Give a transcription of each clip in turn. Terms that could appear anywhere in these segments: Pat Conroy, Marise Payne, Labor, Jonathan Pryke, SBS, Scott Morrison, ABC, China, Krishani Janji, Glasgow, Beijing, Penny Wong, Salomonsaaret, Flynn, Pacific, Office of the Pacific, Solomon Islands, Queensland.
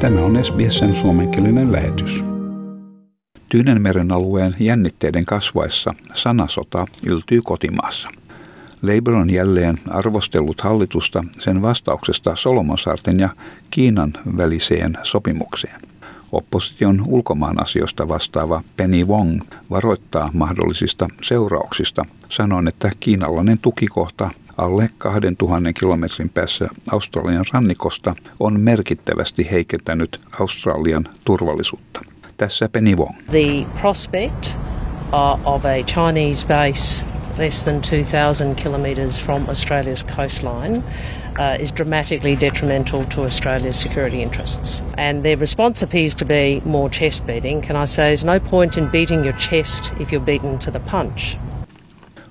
Tämä on SBS:n suomenkielinen lähetys. Tyynenmeren alueen jännitteiden kasvaessa sanasota yltyy kotimaassa. Labor on jälleen arvostellut hallitusta sen vastauksesta Salomonsaarten ja Kiinan väliseen sopimukseen. Opposition ulkomaan asioista vastaava Penny Wong varoittaa mahdollisista seurauksista, sanoen, että kiinalainen tukikohta alle 2000 kilometrin päässä Australian rannikosta on merkittävästi heikentänyt Australian turvallisuutta. Tässä Penny Wong. The prospect of a Chinese base less than 2000 kilometers from Australia's coastline is dramatically detrimental to Australia's security interests. And their response appears to be more chest beating. Can I say there's no point in beating your chest if you're beaten to the punch?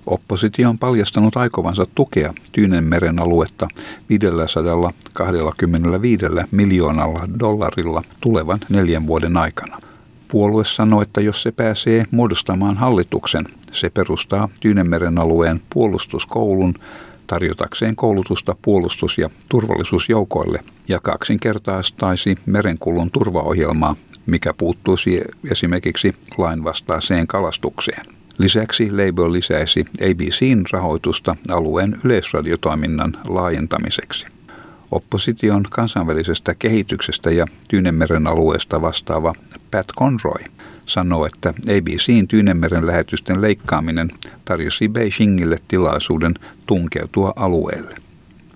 Oppositio on paljastanut aikovansa tukea Tyynenmeren aluetta 525 miljoonalla dollarilla tulevan 4 vuoden aikana. Puolue sanoi, että jos se pääsee muodostamaan hallituksen, se perustaa Tyynenmeren alueen puolustuskoulun tarjotakseen koulutusta puolustus- ja turvallisuusjoukoille ja kaksinkertaistaisi merenkulun turvaohjelmaa, mikä puuttuisi esimerkiksi lainvastaiseen kalastukseen. Lisäksi Labor lisäisi ABC:n rahoitusta alueen yleisradiotoiminnan laajentamiseksi. Opposition kansainvälisestä kehityksestä ja Tyynenmeren alueesta vastaava Pat Conroy sanoo, että ABC:n Tyynenmeren lähetysten leikkaaminen tarjosi Beijingille tilaisuuden tunkeutua alueelle.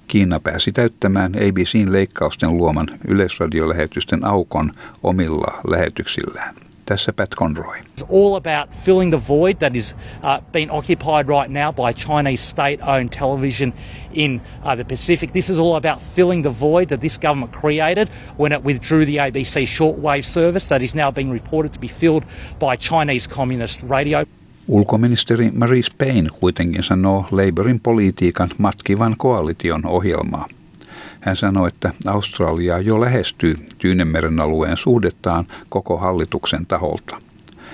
Kiina pääsi täyttämään ABC:n leikkausten luoman yleisradiolähetysten aukon omilla lähetyksillään. Tässä Pat Conroy. It's all about filling the void that is being occupied right now by Chinese state-owned television in the Pacific. This is all about filling the void that this government created when it withdrew the ABC shortwave service that is now being reported to be filled by Chinese communist radio. Ulkoministeri Marise Payne kuitenkin sanoo Labourin politiikan matkivan koalition ohjelmaa. Hän sanoi, että Australia jo lähestyy Tyynenmeren alueen suhdettaan koko hallituksen taholta.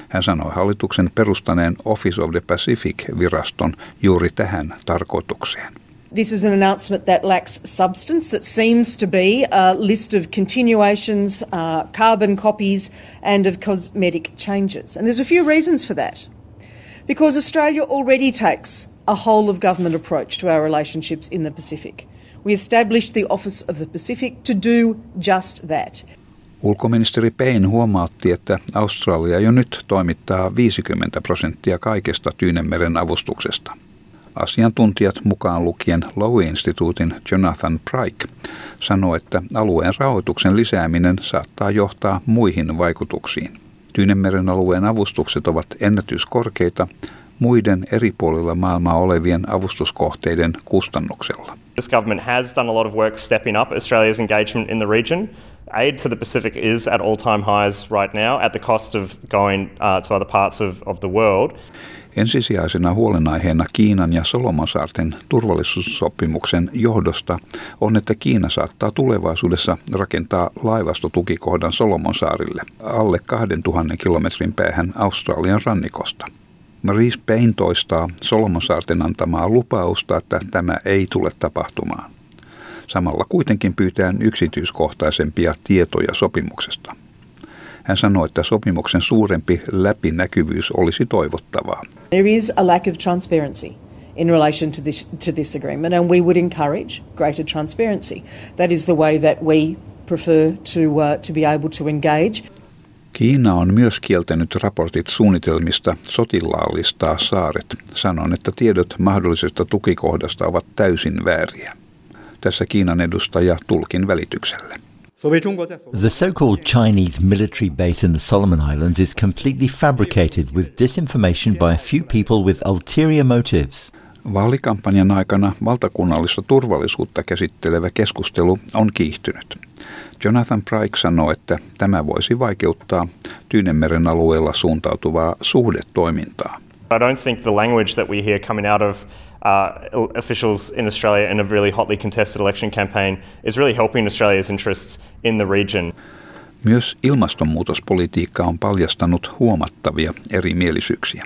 Hän sanoi hallituksen perustaneen Office of the Pacific-viraston juuri tähän tarkoitukseen. This is an announcement that lacks substance. It seems to be a list of continuations, carbon copies and of cosmetic changes. And there's a few reasons for that. Because Australia already takes a whole of government approach to our relationships in the Pacific. We established the Office of the Pacific to do just that. Ulkoministeri Payne huomautti, että Australia jo nyt toimittaa 50% kaikesta Tyynenmeren avustuksesta. Asiantuntijat mukaan lukien Low Instituutin Jonathan Pryke sanoi, että alueen rahoituksen lisääminen saattaa johtaa muihin vaikutuksiin. Tyynenmeren alueen avustukset ovat ennätyskorkeita muiden eri puolilla maailmaa olevien avustuskohteiden kustannuksella. This government has done a lot of work stepping up Australia's engagement in the region. Aid to the Pacific is at all-time highs right now, at the cost of going to other parts of the world. Ensisijaisena huolenaiheena Kiinan ja Salomonsaarten turvallisuussopimuksen johdosta on, että Kiina saattaa tulevaisuudessa rakentaa laivastotukikohdan Salomonsaarille alle 2000 kilometrin päähän Australian rannikosta. Marise Payne toistaa Salomonsaarten antamaa lupausta, että tämä ei tule tapahtumaan. Samalla kuitenkin pyytään yksityiskohtaisempia tietoja sopimuksesta. Hän sanoi, että sopimuksen suurempi läpinäkyvyys olisi toivottavaa. There is a lack of transparency in relation to this agreement, and we would encourage greater transparency. That is the way that we prefer to be able to engage. Kiina on myös kieltänyt raportit suunnitelmista sotilaallistaa saaret, sanoen, että tiedot mahdollisesta tukikohdasta ovat täysin vääriä. Tässä Kiinan edustaja tulkin välitykselle. The so-called Chinese military base in the Solomon Islands is completely fabricated with disinformation by a few people with ulterior motives. Vaalikampanjan aikana valtakunnallista turvallisuutta käsittelevä keskustelu on kiihtynyt. Jonathan Pryke sanoi, että tämä voisi vaikeuttaa Tyynenmeren alueella suuntautuvaa suhdetoimintaa. I don't think the language that we hear coming out of officials in Australia in a really hotly contested election campaign is really helping Australia's interests in the region. Myös ilmastonmuutospolitiikka on paljastanut huomattavia erimielisyyksiä.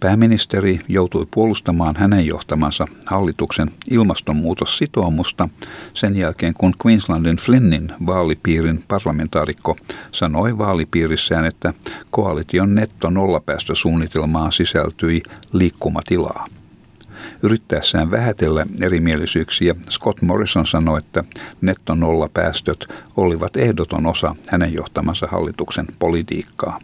Pääministeri joutui puolustamaan hänen johtamansa hallituksen ilmastonmuutossitoumusta sen jälkeen, kun Queenslandin Flynnin vaalipiirin parlamentaarikko sanoi vaalipiirissään, että koalition netto nollapäästösuunnitelmaan sisältyi liikkumatilaa. Yrittäessään vähätellä erimielisyyksiä, Scott Morrison sanoi, että nettonollapäästöt olivat ehdoton osa hänen johtamansa hallituksen politiikkaa.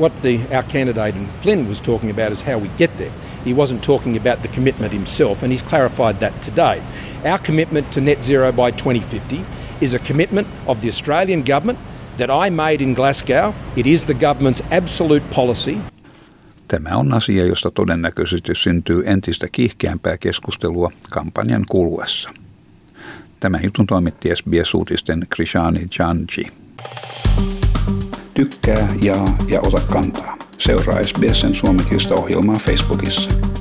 What our candidate Flynn was talking about is how we get there. He wasn't talking about the commitment himself, and he's clarified that today. Our commitment to net zero by 2050 is a commitment of the Australian government that I made in Glasgow. It is the government's absolute policy. Tämä on asia, josta todennäköisesti syntyy entistä kiihkeämpää keskustelua kampanjan kuluessa. Tämä jutun toimitti SBS-uutisten Krishani Janji. Tykkää, jaa ja ota kantaa. Seuraa SBS:n suomenkielistä ohjelmaa Facebookissa.